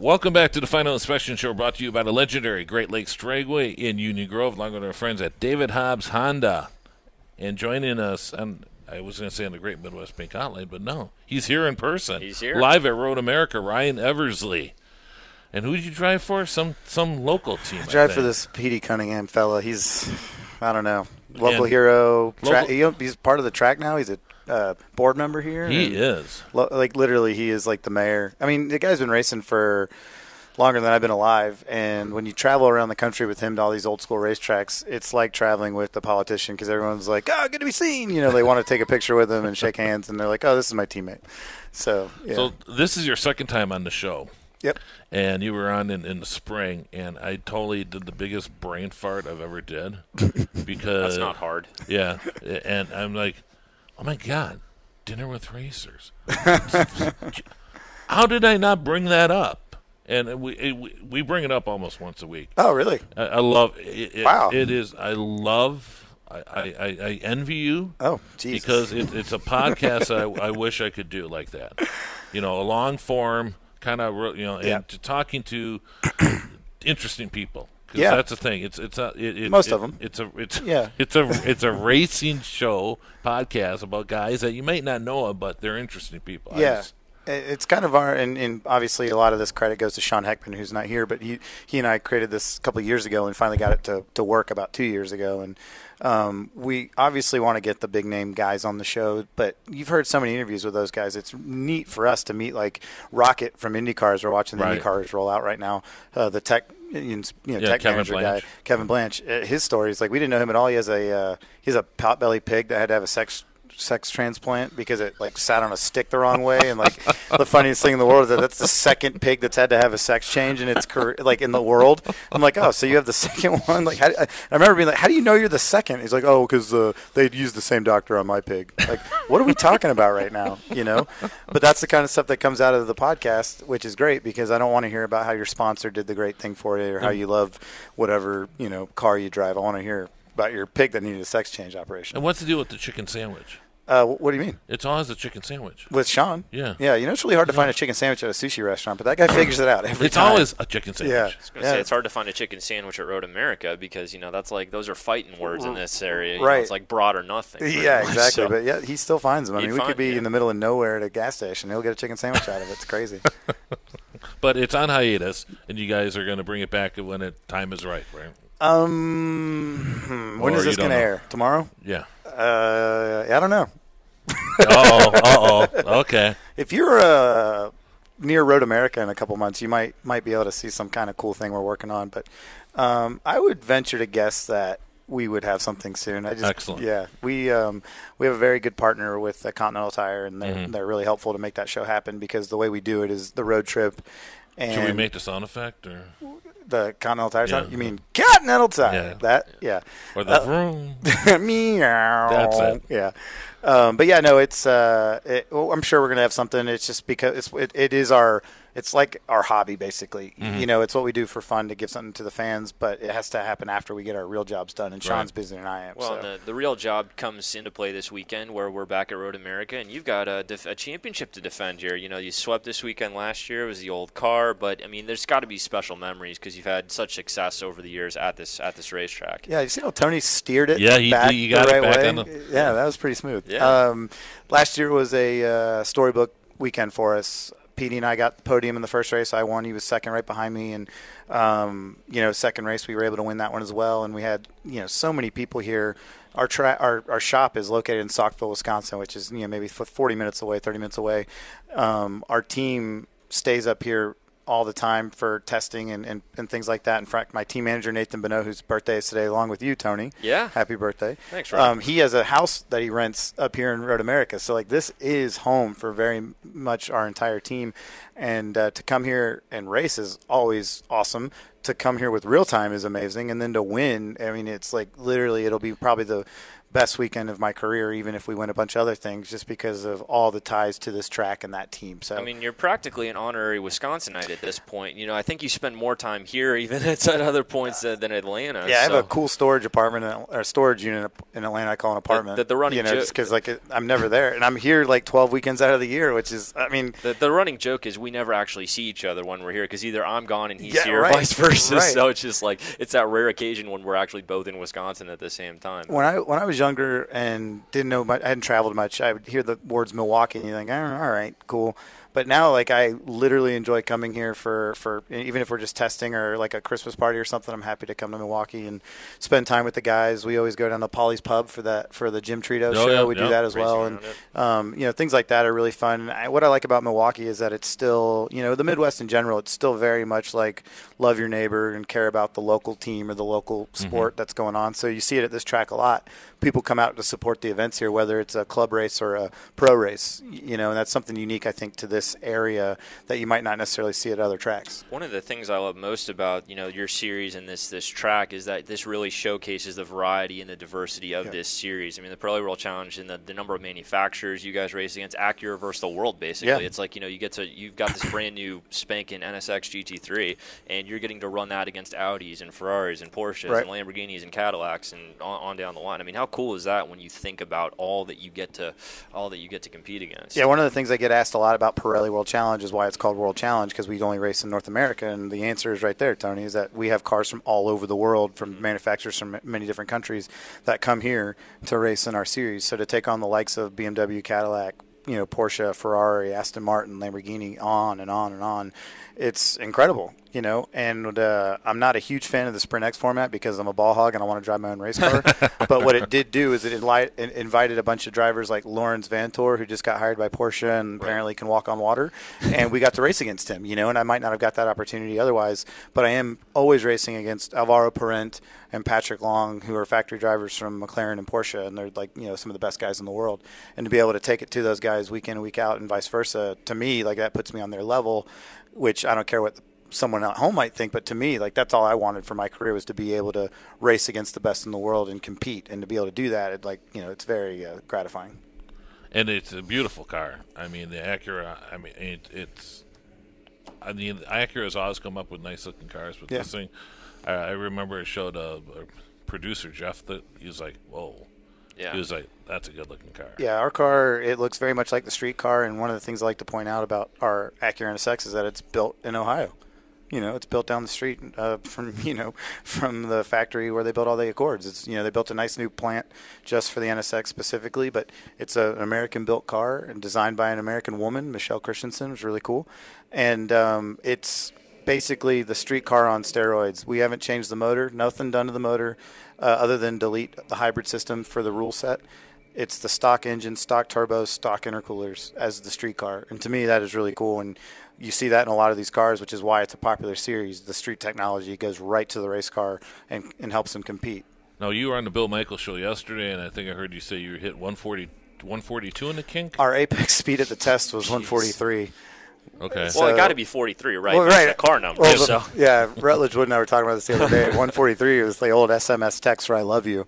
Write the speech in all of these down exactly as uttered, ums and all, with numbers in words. Welcome back to the Final Inspection Show, brought to you by the legendary Great Lakes Dragway in Union Grove, along with our friends at David Hobbs Honda. And joining us on... I was going to say on the Great Midwest Bank Hotline, but no. He's here in person. He's here. Live at Road America, Ryan Eversley. And who did you drive for? Some some local team. I, I drive for this Petey Cunningham fella. He's, I don't know, local and hero. Tra- local- he's part of the track now. He's a uh, board member here. He is. Lo- like, literally, he is like the mayor. I mean, the guy's been racing for longer than I've been alive, and when you travel around the country with him to all these old school racetracks, it's like traveling with a politician because everyone's like, oh, good to be seen. You know, they want to take a picture with him and shake hands, and they're like, oh, this is my teammate. So, yeah. So this is your second time on the show. Yep. And you were on in, in the spring, and I totally did the biggest brain fart I've ever did. Because that's not hard. Yeah. And I'm like, oh, my God, Dinner with Racers. How did I not bring that up? And we we bring it up almost once a week. Oh, really? I, I love it. It wow. It is. I love. I, I, I envy you. Oh, Jesus. Because it, it's a podcast I, I wish I could do like that. You know, a long form kind of, you know, and yeah. to talking to interesting people. Cause yeah. that's the thing. It's it's a, it, it, most it, of them. It's a it's yeah. it's a it's a racing show podcast about guys that you might not know of, but they're interesting people. Yeah. I just, It's kind of our, and, and obviously a lot of this credit goes to Sean Heckman, who's not here, but he, he and I created this a couple of years ago and finally got it to, to work about two years ago. And um, we obviously want to get the big name guys on the show, but you've heard so many interviews with those guys. It's neat for us to meet like Rocket from IndyCars. We're watching the right. IndyCars roll out right now. Uh, the tech, you know, yeah, tech Kevin manager Blanche. guy, Kevin Blanche, his story is like, we didn't know him at all. He has a, uh, he's a potbelly pig that had to have a sex sex transplant because it like sat on a stick the wrong way, and like the funniest thing in the world is that that's the second pig that's had to have a sex change in its career, like in the world. I'm like, oh, so you have the second one? Like, how do, I, I remember being like, how do you know you're the second? He's like, oh, because uh, they used the same doctor on my pig. Like, what are we talking about right now? You know, but that's the kind of stuff that comes out of the podcast, which is great because I don't want to hear about how your sponsor did the great thing for you or how you love whatever, you know, car you drive. I want to hear about your pig that needed a sex change operation. And what's the deal with the chicken sandwich? Uh, what do you mean? It's always a chicken sandwich. With Sean? Yeah. Yeah, you know, it's really hard to find a chicken sandwich at a sushi restaurant, but that guy figures it out every it's time. It's always a chicken sandwich. Yeah. I was going to yeah. say, it's hard to find a chicken sandwich at Road America because, you know, that's like, those are fighting words in this area. Right. You know, it's like broad or nothing. Yeah, much. exactly. So but, yeah, he still finds them. I mean, we find, could be yeah. in the middle of nowhere at a gas station. He'll get a chicken sandwich out of it. It's crazy. But it's on hiatus, and you guys are going to bring it back when the time is right, right? Um, when or is this going to air? Tomorrow? Yeah. Uh, I don't know. uh-oh, uh-oh, okay. If you're uh, near Road America in a couple months, you might might be able to see some kind of cool thing we're working on. But um, I would venture to guess that we would have something soon. I just, Excellent. Yeah, we um, we have a very good partner with uh, Continental Tire, and they're, mm-hmm. they're really helpful to make that show happen because the way we do it is the road trip. And should we make the sound effect or the Continental Tire sound? Yeah. You mean Continental Tire? Yeah. That, yeah. Or the vroom. Uh, meow. That's it. Yeah. Um, but yeah, no, it's. Uh, it, well, I'm sure we're gonna have something. It's just because it's. It, it is our. It's like our hobby, basically. Mm-hmm. You know, it's what we do for fun to give something to the fans, but it has to happen after we get our real jobs done, and Sean's right. busier than I am. Well, so. the, the real job comes into play this weekend where we're back at Road America, and you've got a, def- a championship to defend here. You know, you swept this weekend last year. It was the old car, but, I mean, there's got to be special memories because you've had such success over the years at this at this racetrack. Yeah, you see how Tony steered it yeah, he, back he got the right it back way? On the- yeah, that was pretty smooth. Yeah. Um, last year was a uh, storybook weekend for us. Petey and I got the podium in the first race. I won. He was second right behind me. And, um, you know, second race, we were able to win that one as well. And we had, you know, so many people here. Our tra- our our shop is located in Saukville, Wisconsin, which is, you know, maybe forty minutes away, thirty minutes away. Um, our team stays up here all the time for testing and, and, and things like that. In fact, my team manager, Nathan Bonneau, whose birthday is today, along with you, Tony. Yeah. Happy birthday. Thanks, Ryan. Um, he has a house that he rents up here in Road America. So, like, this is home for very much our entire team. And uh, to come here and race is always awesome. To come here with Real Time is amazing. And then to win, I mean, it's like literally it'll be probably the best weekend of my career, even if we win a bunch of other things, just because of all the ties to this track and that team. So I mean, you're practically an honorary Wisconsinite at this point. You know, I think you spend more time here even at other points uh, than Atlanta. Yeah, so. I have a cool storage apartment or storage unit in Atlanta. I call an apartment. The, the, the running, you know, joke, just because like I'm never there, and I'm here like twelve weekends out of the year, which is, I mean, the, the running joke is we never actually see each other when we're here because either I'm gone and he's yeah, here, right. or vice versa. Right. So it's just like it's that rare occasion when we're actually both in Wisconsin at the same time. When I when I was younger and didn't know much, I hadn't traveled much, I would hear the words Milwaukee and you think, oh, all right, cool. But now, like, I literally enjoy coming here for, for even if we're just testing or like a Christmas party or something, I'm happy to come to Milwaukee and spend time with the guys. We always go down to Polly's Pub for that for the Jim Trito oh, show. Yeah, we yeah, do that as well, and um, you know, things like that are really fun. I, what I like about Milwaukee is that it's still, you know, the Midwest in general, it's still very much like love your neighbor and care about the local team or the local sport mm-hmm. that's going on. So you see it at this track a lot. People come out to support the events here, whether it's a club race or a pro race, you know, and that's something unique, I think, to this. This area that you might not necessarily see at other tracks. One of the things I love most about, you know, your series and this this track is that this really showcases the variety and the diversity of yeah. this series. I mean, the Pirelli World Challenge and the, the number of manufacturers you guys race against, Acura versus the world, basically. Yeah. It's like, you know, you get to you've got this brand new spanking N S X G T three, and you're getting to run that against Audis and Ferraris and Porsches right. and Lamborghinis and Cadillacs and on, on down the line. I mean, how cool is that when you think about all that you get to all that you get to compete against? Yeah, one of the things I get asked a lot about Pirelli World Challenge is why it's called World Challenge, because we only race in North America, and the answer is right there, Tony, is that we have cars from all over the world, from mm-hmm. manufacturers from many different countries that come here to race in our series. So to take on the likes of B M W, Cadillac, you know, Porsche, Ferrari, Aston Martin, Lamborghini, on and on and on, it's incredible, you know. And uh, I'm not a huge fan of the Sprint X format because I'm a ball hog and I want to drive my own race car. But what it did do is it inli- invited a bunch of drivers like Laurens Vanthoor, who just got hired by Porsche and right. apparently can walk on water, and we got to race against him, you know. And I might not have got that opportunity otherwise, but I am always racing against Alvaro Parente and Patrick Long, who are factory drivers from McLaren and Porsche, and they're like, you know, some of the best guys in the world. And to be able to take it to those guys week in, week out, and vice versa, to me, like, that puts me on their level, which I don't care what someone at home might think, but to me, like, that's all I wanted for my career was to be able to race against the best in the world and compete. And to be able to do that, it, like, you know, it's very uh, gratifying. And it's a beautiful car. I mean, the Acura, I mean, it, it's, I mean, the Acura has always come up with nice looking cars, but yeah. this thing, I, I remember it showed a, a producer, Jeff, that he was like, whoa. Yeah. He was like, that's a good-looking car. Yeah, our car, it looks very much like the street car, and one of the things I like to point out about our Acura N S X is that it's built in Ohio. You know, it's built down the street uh, from, you know, from the factory where they built all the Accords. It's, you know, they built a nice new plant just for the N S X specifically, but it's a, an American-built car and designed by an American woman, Michelle Christensen. It was really cool. And um, it's basically the street car on steroids. We haven't changed the motor, nothing done to the motor uh, other than delete the hybrid system for the rule set. It's the stock engine, stock turbos, stock intercoolers as the street car. And to me, that is really cool. And you see that in a lot of these cars, which is why it's a popular series. The street technology goes right to the race car and, and helps them compete. Now, you were on the Bill Michaels show yesterday, and I think I heard you say you hit one forty, one forty-two in the kink? Our apex speed at the test was Jeez. one forty-three. Okay. So, well, it got to be forty-three, right? Well, right. That's the car number. Well, so. Yeah, Rutledge Wood and I were talking about this the other day. At one forty-three, it was the old S M S text for I love you.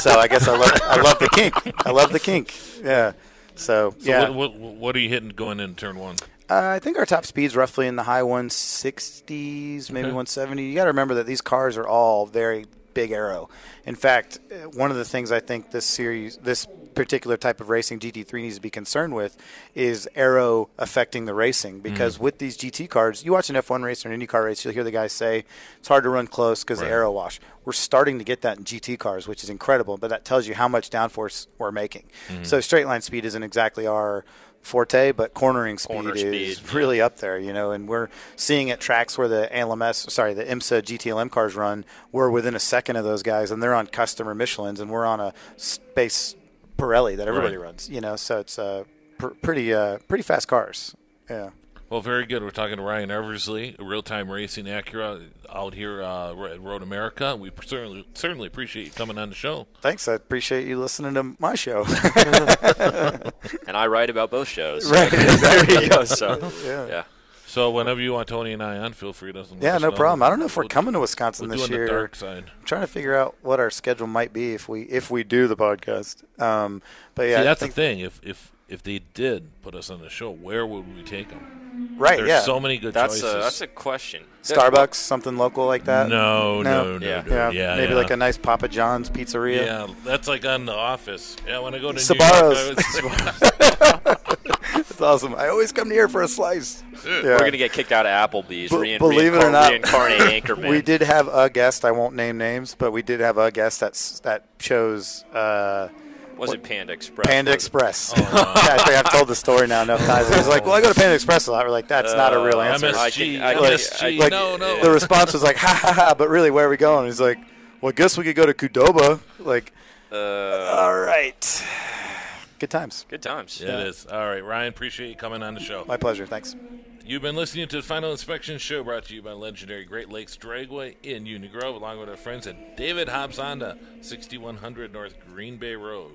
So I guess I love I love the kink. I love the kink. Yeah. So, so yeah. What, what, what are you hitting going in turn one? Uh, I think our top speed's roughly in the high one sixties, maybe okay. one seventy. You got to remember that these cars are all very big aero. In fact, one of the things I think this series, this particular type of racing G T three needs to be concerned with is aero affecting the racing, because mm-hmm. with these G T cars, you watch an F one race or an IndyCar race, you'll hear the guys say it's hard to run close because right. the aero wash. We're starting to get that in G T cars, which is incredible, but that tells you how much downforce we're making. Mm-hmm. So straight line speed isn't exactly our forte, but cornering speed Corner is speed. really up there, you know, and we're seeing at tracks where the L M S, sorry, the IMSA G T L M cars run, we're within a second of those guys, and they're on customer Michelins, and we're on a space Pirelli that everybody right. runs, you know, so it's uh, pr- pretty uh, pretty fast cars, yeah. Well, very good. We're talking to Ryan Eversley, Real Time Racing Acura, out here uh, at Road America. We certainly certainly appreciate you coming on the show. Thanks. I appreciate you listening to my show. And I write about both shows. Right. There you go. So, yeah. yeah. So whenever you want Tony and I on, feel free to listen. Yeah, no problem. I don't know if we're we'll, coming to Wisconsin we'll this year. The dark side. I'm trying to figure out what our schedule might be if we if we do the podcast. Um, but yeah, See, that's the thing. If if if they did put us on the show, where would we take them? Right. There's yeah. so many good that's choices. A, that's a question. Starbucks, something local like that. No, no, no, no yeah. No, yeah. yeah, maybe yeah. like a nice Papa John's pizzeria. Yeah, that's like on The Office. Yeah, when I go to Sbarro's. New York. It's awesome. I always come here for a slice. Yeah. We're going to get kicked out of Applebee's. B- Rein- believe reincar- it or not, reincarnate Anchorman. We did have a guest. I won't name names, but we did have a guest that's, that chose. Uh, was what? it Panda Express? Panda Express. Oh, no. yeah, I think I've told the story now enough times. It was like, well, I go to Panda Express a lot. We're like, that's uh, not a real answer. M S G. I can, I M S G. Can, I, like, no, no. The response was like, ha, ha, ha, but really, where are we going? He's like, well, I guess we could go to Qdoba. Like, uh, all right. Good times. Good times. Yeah, yeah. It is. All right, Ryan, appreciate you coming on the show. My pleasure. Thanks. You've been listening to the Final Inspection Show, brought to you by legendary Great Lakes Dragway in Union Grove, along with our friends at David Hobbs Honda, sixty-one hundred North Green Bay Road.